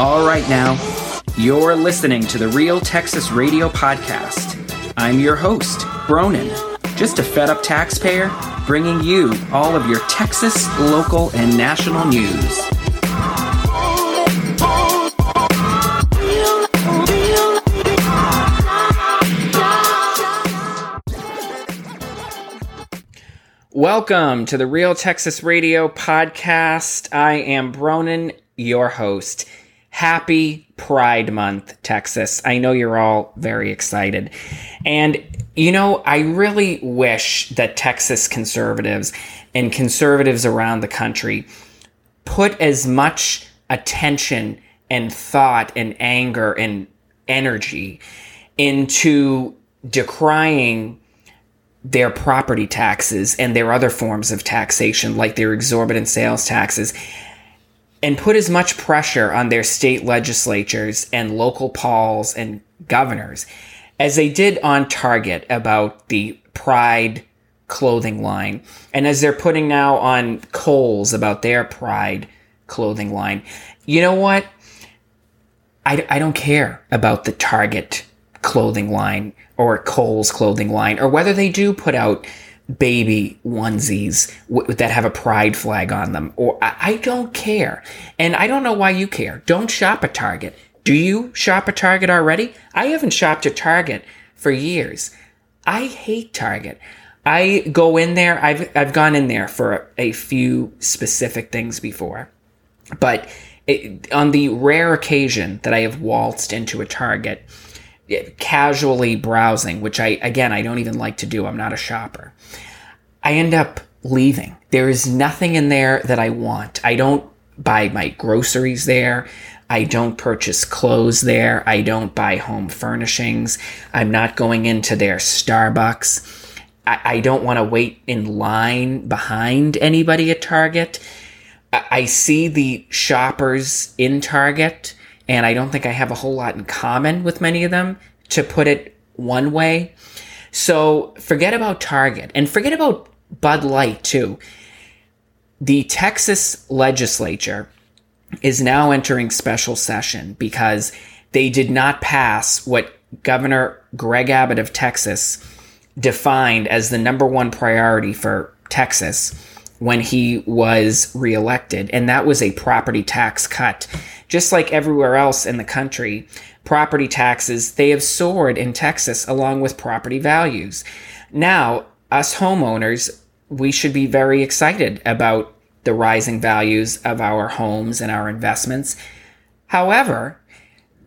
All right now, you're listening to the Real Texas Radio Podcast. I'm your host, Bronin, just a fed-up taxpayer, bringing you all of your Texas local and national news. Welcome to the Real Texas Radio Podcast. I am Bronin, your host. Happy Pride Month, Texas. I know you're all very excited. And, you know, I really wish that Texas conservatives and conservatives around the country put as much attention and thought and anger and energy into decrying their property taxes and their other forms of taxation, like their exorbitant sales taxes, and put as much pressure on their state legislatures and local Pauls and governors as they did on Target about the Pride clothing line, and as they're putting now on Kohl's about their Pride clothing line. You know what? I don't care about the Target clothing line or Kohl's clothing line, or whether they do put out baby onesies that have a pride flag on them, or I don't care. And I don't know why you care. Don't shop at Target. Do you shop at Target already? I haven't shopped at Target for years. I hate Target. I go in there. I've gone in there for a few specific things before, but on the rare occasion that I have waltzed into a Target, casually browsing, which I don't even like to do. I'm not a shopper. I end up leaving. There is nothing in there that I want. I don't buy my groceries there. I don't purchase clothes there. I don't buy home furnishings. I'm not going into their Starbucks. I don't want to wait in line behind anybody at Target. I see the shoppers in Target, and I don't think I have a whole lot in common with many of them, to put it one way. So forget about Target, and forget about Bud Light too. The Texas legislature is now entering special session because they did not pass what Governor Greg Abbott of Texas defined as the number one priority for Texas when he was reelected, and that was a property tax cut. Just like everywhere else in the country, property taxes, they have soared in Texas along with property values. Now, us homeowners, we should be very excited about the rising values of our homes and our investments. However,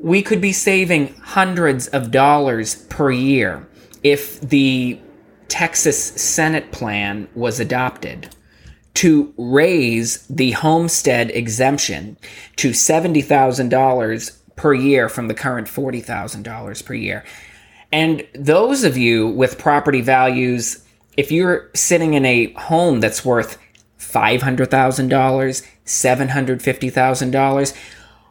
we could be saving hundreds of dollars per year if the Texas Senate plan was adopted to raise the homestead exemption to $70,000 per year from the current $40,000 per year. And those of you with property values, if you're sitting in a home that's worth $500,000, $750,000,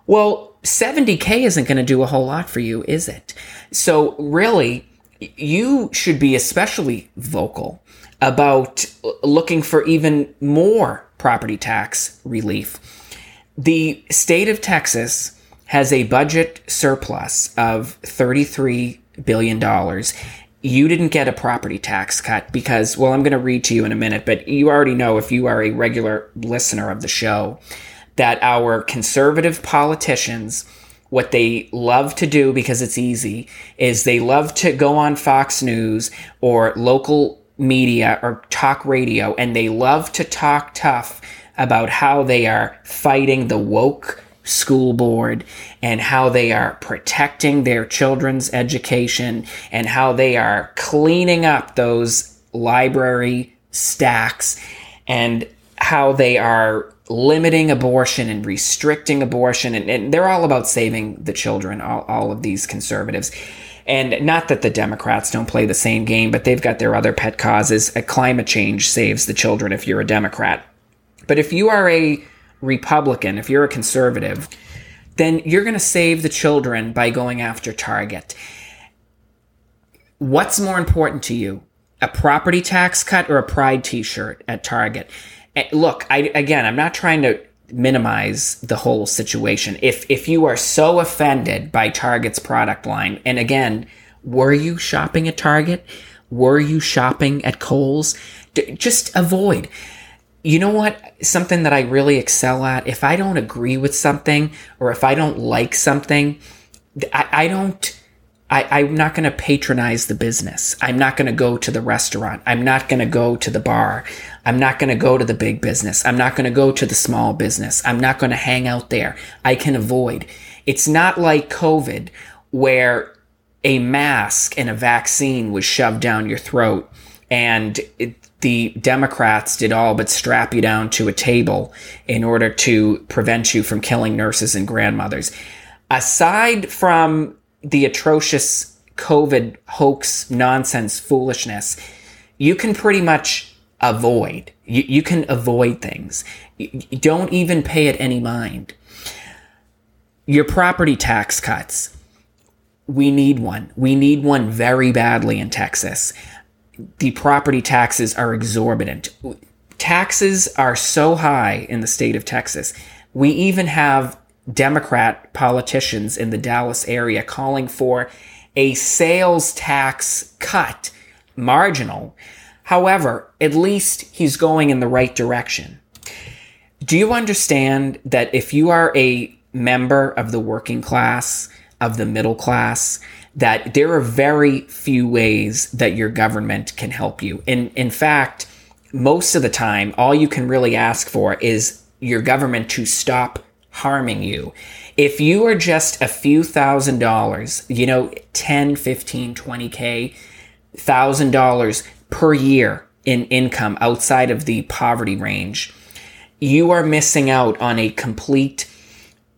well, $70,000 isn't going to do a whole lot for you, is it? So really, you should be especially vocal about looking for even more property tax relief. The state of Texas has a budget surplus of $33 billion. You didn't get a property tax cut because, well, I'm going to read to you in a minute, but you already know, if you are a regular listener of the show, that our conservative politicians, what they love to do, because it's easy, is they love to go on Fox News or local media or talk radio, and they love to talk tough about how they are fighting the woke school board, and how they are protecting their children's education, and how they are cleaning up those library stacks, and how they are limiting abortion and restricting abortion. And they're all about saving the children, all of these conservatives. And not that the Democrats don't play the same game, but they've got their other pet causes. Climate change saves the children if you're a Democrat. But if you are a Republican, if you're a conservative, then you're going to save the children by going after Target. What's more important to you, a property tax cut or a pride t-shirt at Target? Look, I'm not trying to minimize the whole situation. If you are so offended by Target's product line, and again, were you shopping at Target? Were you shopping at Kohl's? Just avoid. You know what? Something that I really excel at, if I don't agree with something or if I don't like something, I'm not going to patronize the business. I'm not going to go to the restaurant. I'm not going to go to the bar. I'm not going to go to the big business. I'm not going to go to the small business. I'm not going to hang out there. I can avoid. It's not like COVID where a mask and a vaccine was shoved down your throat and the Democrats did all but strap you down to a table in order to prevent you from killing nurses and grandmothers. Aside from the atrocious COVID hoax nonsense foolishness, you can pretty much avoid. You can avoid things. You don't even pay it any mind. Your property tax cuts. We need one. We need one very badly in Texas. The property taxes are exorbitant. Taxes are so high in the state of Texas. We even have Democrat politicians in the Dallas area calling for a sales tax cut, marginal. However, at least he's going in the right direction. Do you understand that if you are a member of the working class, of the middle class, that there are very few ways that your government can help you? And in fact, most of the time, all you can really ask for is your government to stop harming you. If you are just a few $1,000s, you know, 10, 15, 20K, $1,000 per year in income outside of the poverty range, you are missing out on a complete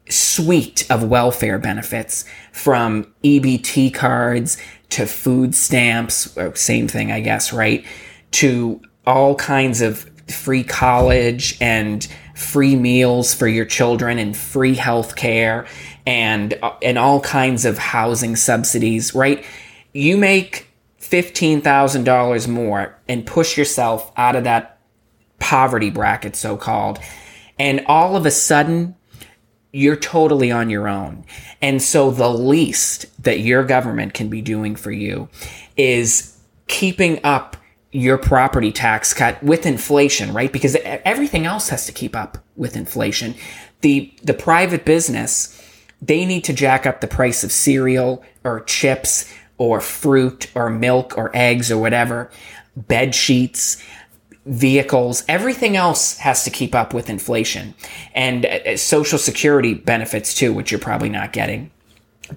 suite of welfare benefits, from EBT cards to food stamps, same thing, I guess, right? To all kinds of free college and free meals for your children and free health care and all kinds of housing subsidies, right? You make $15,000 more and push yourself out of that poverty bracket, so-called, and all of a sudden, you're totally on your own. And so the least that your government can be doing for you is keeping up your property tax cut with inflation, right? Because everything else has to keep up with inflation. The private business, they need to jack up the price of cereal or chips or fruit or milk or eggs or whatever, bed sheets, vehicles, everything else has to keep up with inflation, and Social Security benefits too, which you're probably not getting.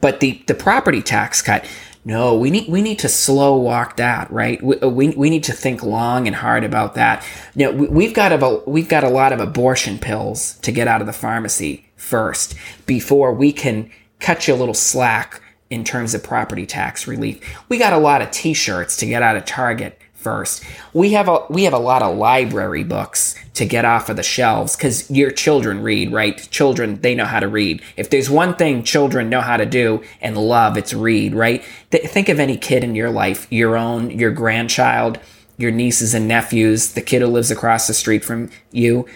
But the property tax cut, no, we need to slow walk that, right? We need to think long and hard about that. You know, we've got a lot of abortion pills to get out of the pharmacy first before we can cut you a little slack in terms of property tax relief. We got a lot of t-shirts to get out of Target first. We have a lot of library books to get off of the shelves, because your children read, right? Children, they know how to read. If there's one thing children know how to do and love, it's read, right? Think of any kid in your life, your own, your grandchild, your nieces and nephews, the kid who lives across the street from you.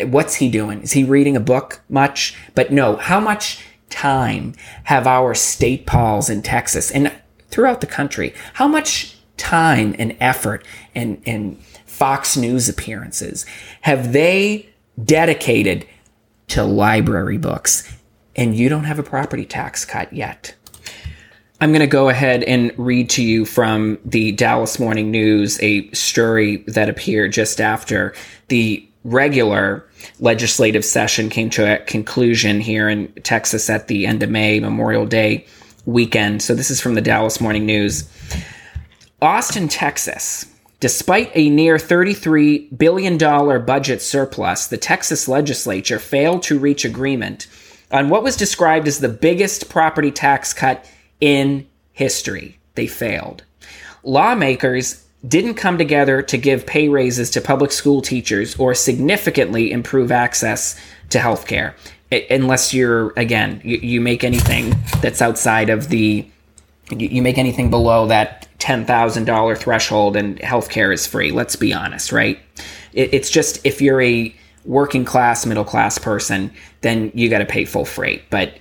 What's he doing? Is he reading a book much? But no, how much time have our state polls in Texas and throughout the country, how much time and effort and Fox News appearances have they dedicated to library books? And you don't have a property tax cut yet. I'm going to go ahead and read to you from the Dallas Morning News, a story that appeared just after the regular legislative session came to a conclusion here in Texas at the end of May, Memorial Day weekend. So this is from the Dallas Morning News. Austin, Texas. Despite a near $33 billion budget surplus, the Texas legislature failed to reach agreement on what was described as the biggest property tax cut in history. They failed. Lawmakers didn't come together to give pay raises to public school teachers or significantly improve access to health care, unless you're, again, you make anything that's outside of the, you make anything below that $10,000 threshold and healthcare is free. Let's be honest, right? It's just if you're a working class, middle class person, then you got to pay full freight. But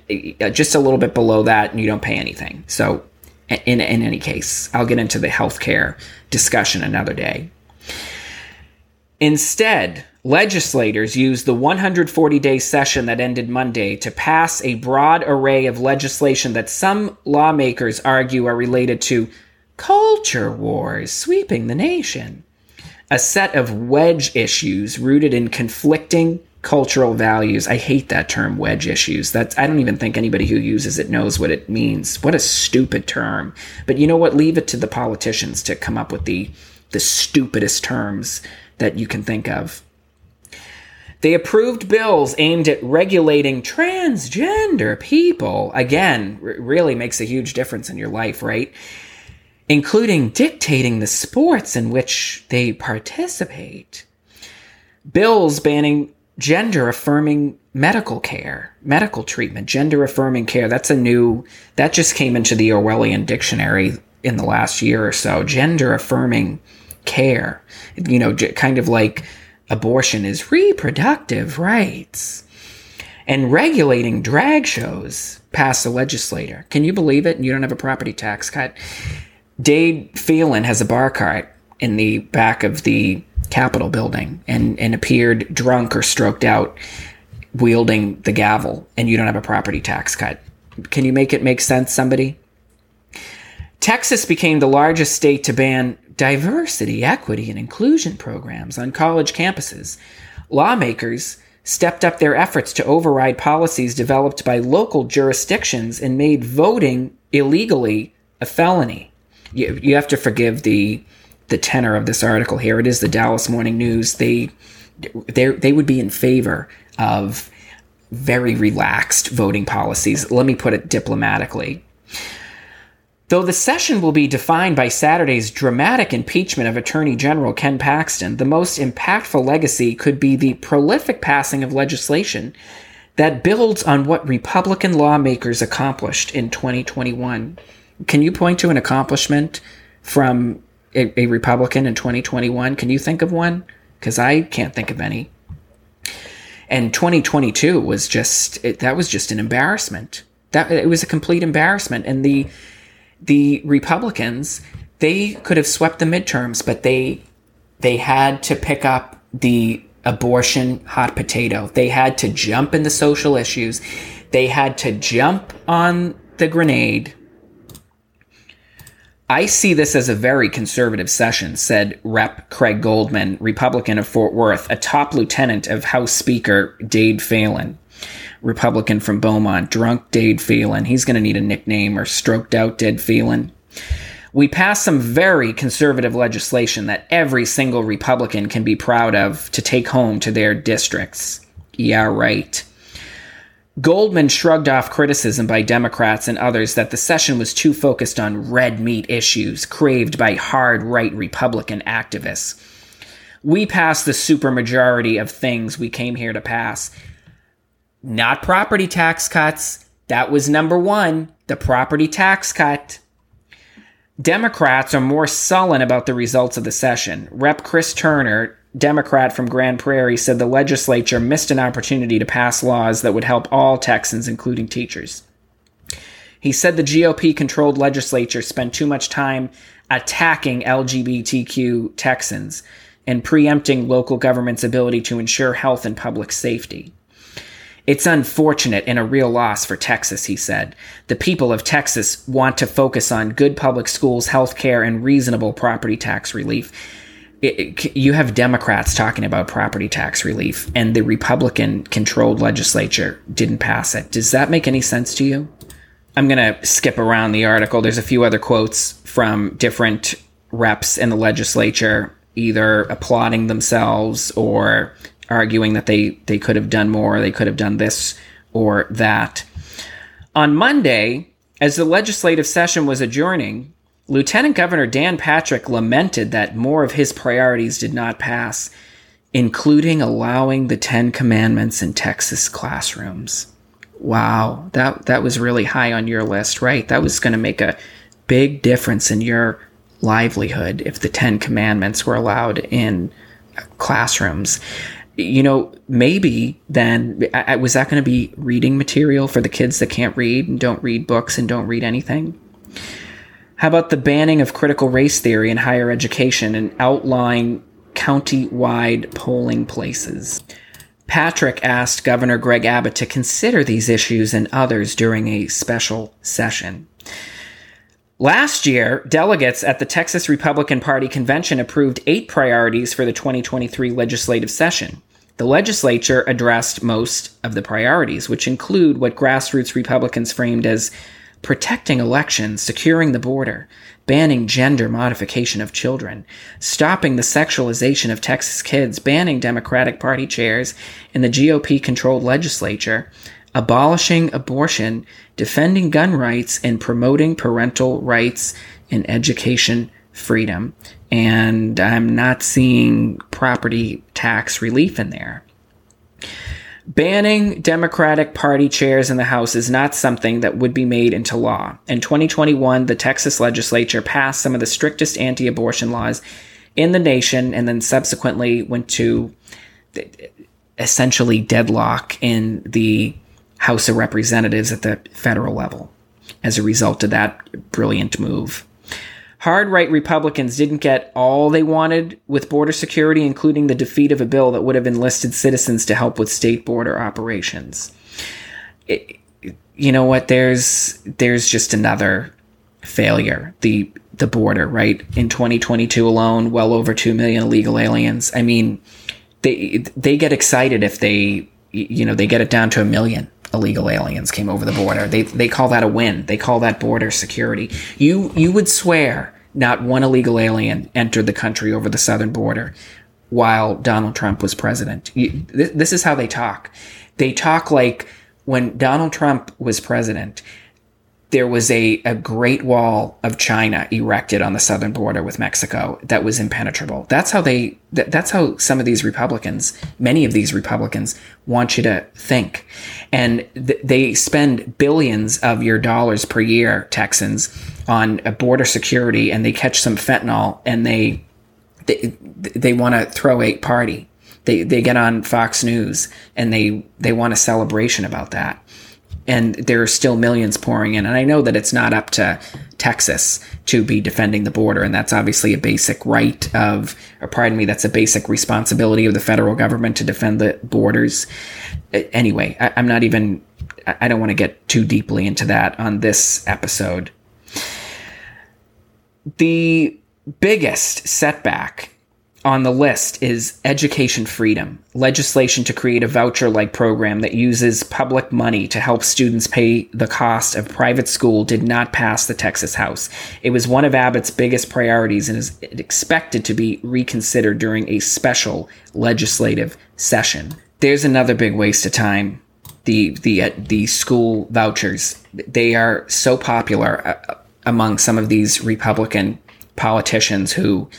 just a little bit below that, and you don't pay anything. So in any case, I'll get into the healthcare discussion another day. Instead, legislators used the 140-day session that ended Monday to pass a broad array of legislation that some lawmakers argue are related to culture wars sweeping the nation, a set of wedge issues rooted in conflicting cultural values. I hate that term, wedge issues. I don't even think anybody who uses it knows what it means. What a stupid term. But you know what? Leave it to the politicians to come up with the stupidest terms that you can think of. They approved bills aimed at regulating transgender people. Again, really makes a huge difference in your life, right? Including dictating the sports in which they participate. Bills banning gender-affirming medical care, medical treatment, gender-affirming care. That just came into the Orwellian dictionary in the last year or so. Gender-affirming care, you know, kind of like abortion is reproductive rights. And regulating drag shows passed the legislature. Can you believe it? And you don't have a property tax cut. Dade Phelan has a bar cart in the back of the Capitol building and appeared drunk or stroked out wielding the gavel, and you don't have a property tax cut. Can you make it make sense, somebody? Texas became the largest state to ban diversity, equity, and inclusion programs on college campuses. Lawmakers stepped up their efforts to override policies developed by local jurisdictions and made voting illegally a felony. You have to forgive the tenor of this article here. It is the Dallas Morning News. They would be in favor of very relaxed voting policies. Let me put it diplomatically. Though the session will be defined by Saturday's dramatic impeachment of Attorney General Ken Paxton, the most impactful legacy could be the prolific passing of legislation that builds on what Republican lawmakers accomplished in 2021. Can you point to an accomplishment from a Republican in 2021? Can you think of one? Because I can't think of any. And 2022 was just an embarrassment. It was a complete embarrassment. And the Republicans, they could have swept the midterms, but they had to pick up the abortion hot potato. They had to jump in the social issues. They had to jump on the grenade. I see this as a very conservative session, said Rep. Craig Goldman, Republican of Fort Worth, a top lieutenant of House Speaker Dade Phelan. Republican from Beaumont, drunk Dade Phelan. He's going to need a nickname, or stroked out Dade Phelan. We passed some very conservative legislation that every single Republican can be proud of to take home to their districts. Yeah, right. Goldman shrugged off criticism by Democrats and others that the session was too focused on red meat issues craved by hard right Republican activists. We passed the supermajority of things we came here to pass. Not property tax cuts. That was number one, the property tax cut. Democrats are more sullen about the results of the session. Rep. Chris Turner, Democrat from Grand Prairie, said the legislature missed an opportunity to pass laws that would help all Texans, including teachers. He said the GOP-controlled legislature spent too much time attacking LGBTQ Texans and preempting local government's ability to ensure health and public safety. It's unfortunate and a real loss for Texas, he said. The people of Texas want to focus on good public schools, health care, and reasonable property tax relief. You have Democrats talking about property tax relief, and the Republican-controlled legislature didn't pass it. Does that make any sense to you? I'm going to skip around the article. There's a few other quotes from different reps in the legislature, either applauding themselves or arguing that they could have done more, they could have done this or that. On Monday, as the legislative session was adjourning, Lieutenant Governor Dan Patrick lamented that more of his priorities did not pass, including allowing the Ten Commandments in Texas classrooms. Wow, that was really high on your list, right? That was going to make a big difference in your livelihood if the Ten Commandments were allowed in classrooms. you know, maybe then was that going to be reading material for the kids that can't read and don't read books and don't read anything? How about the banning of critical race theory in higher education and outlying county-wide polling places? Patrick asked Governor Greg Abbott to consider these issues and others during a special session. Last year, delegates at the Texas Republican Party convention approved 8 priorities for the 2023 legislative session. The legislature addressed most of the priorities, which include what grassroots Republicans framed as protecting elections, securing the border, banning gender modification of children, stopping the sexualization of Texas kids, banning Democratic Party chairs in the GOP-controlled legislature, abolishing abortion, defending gun rights, and promoting parental rights and education freedom. And I'm not seeing property tax relief in there. Banning Democratic Party chairs in the House is not something that would be made into law. In 2021, the Texas legislature passed some of the strictest anti-abortion laws in the nation and then subsequently went to essentially deadlock in the House of Representatives at the federal level as a result of that brilliant move. Hard right Republicans didn't get all they wanted with border security, including the defeat of a bill that would have enlisted citizens to help with state border operations. You know what? There's just another failure. The border, right? In 2022 alone, well over 2 million illegal aliens. I mean, they get excited if they, you know, they get it down to 1 million. Illegal aliens came over the border. They call that a win. They call that border security. You would swear not one illegal alien entered the country over the southern border while Donald Trump was president. This is how they talk. They talk like when Donald Trump was president, there was a great wall of China erected on the southern border with Mexico that was impenetrable. That's how some of these Republicans, many of these Republicans, want you to think. And they spend billions of your dollars per year, Texans, on border security, and they catch some fentanyl and they want to throw a party. They get on Fox News and they want a celebration about that. And there are still millions pouring in. And I know that it's not up to Texas to be defending the border. And that's obviously a basic right of, or pardon me, that's a basic responsibility of the federal government to defend the borders. Anyway, I don't want to get too deeply into that on this episode. The biggest setback on the list is education freedom, legislation to create a voucher-like program that uses public money to help students pay the cost of private school did not pass the Texas House. It was one of Abbott's biggest priorities and is expected to be reconsidered during a special legislative session. There's another big waste of time. The school vouchers, they are so popular among some of these Republican politicians who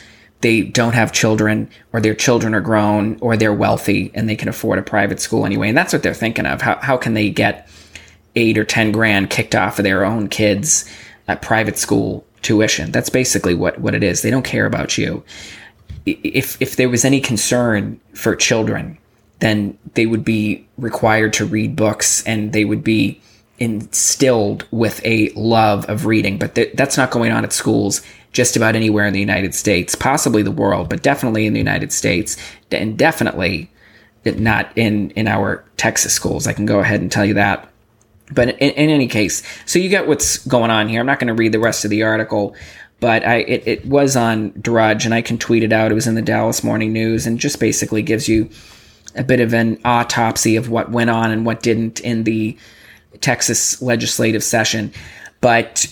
they don't have children, or their children are grown, or they're wealthy and they can afford a private school anyway. And that's what they're thinking of. How can they get $8,000 or $10,000 kicked off of their own kids at private school tuition? That's basically what it is. They don't care about you. If there was any concern for children, then they would be required to read books and they would be instilled with a love of reading. But that's not going on at schools just about anywhere in the United States, possibly the world, but definitely in the United States, and definitely not in our Texas schools. I can go ahead and tell you that. But in any case, so you get what's going on here. I'm not going to read the rest of the article, but it was on Drudge, and I can tweet it out. It was in the Dallas Morning News and just basically gives you a bit of an autopsy of what went on and what didn't in the Texas legislative session. But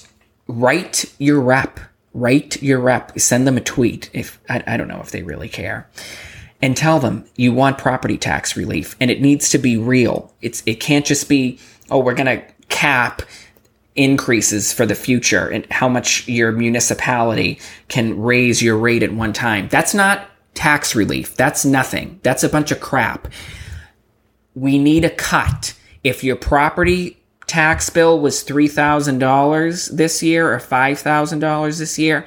write your rep, send them a tweet. If I don't know if they really care, and tell them you want property tax relief and it needs to be real. It can't just be, oh, we're going to cap increases for the future and how much your municipality can raise your rate at one time. That's not tax relief. That's nothing. That's a bunch of crap. We need a cut. If your property tax bill was $3,000 this year or $5,000 this year,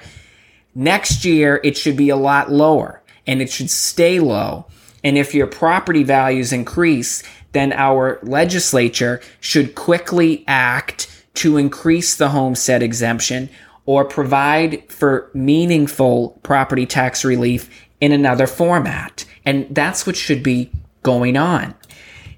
next year it should be a lot lower and it should stay low. And if your property values increase, then our legislature should quickly act to increase the homestead exemption or provide for meaningful property tax relief in another format. And that's what should be going on.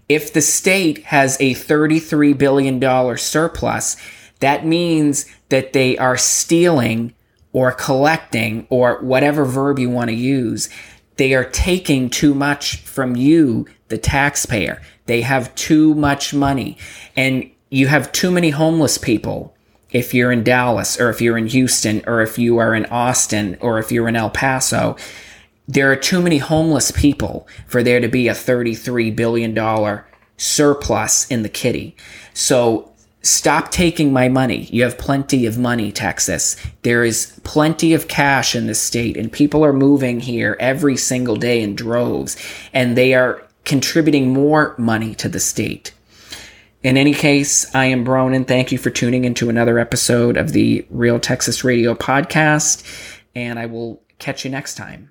If the state has a $33 billion surplus, that means that they are stealing or collecting or whatever verb you want to use. They are taking too much from you, the taxpayer. They have too much money. And you have too many homeless people if you're in Dallas or if you're in Houston or if you are in Austin or if you're in El Paso. There are too many homeless people for there to be a $33 billion surplus in the kitty. So stop taking my money. You have plenty of money, Texas. There is plenty of cash in this state, and people are moving here every single day in droves, and they are contributing more money to the state. In any case, I am Bronin. Thank you for tuning into another episode of the Real Texas Radio Podcast, and I will catch you next time.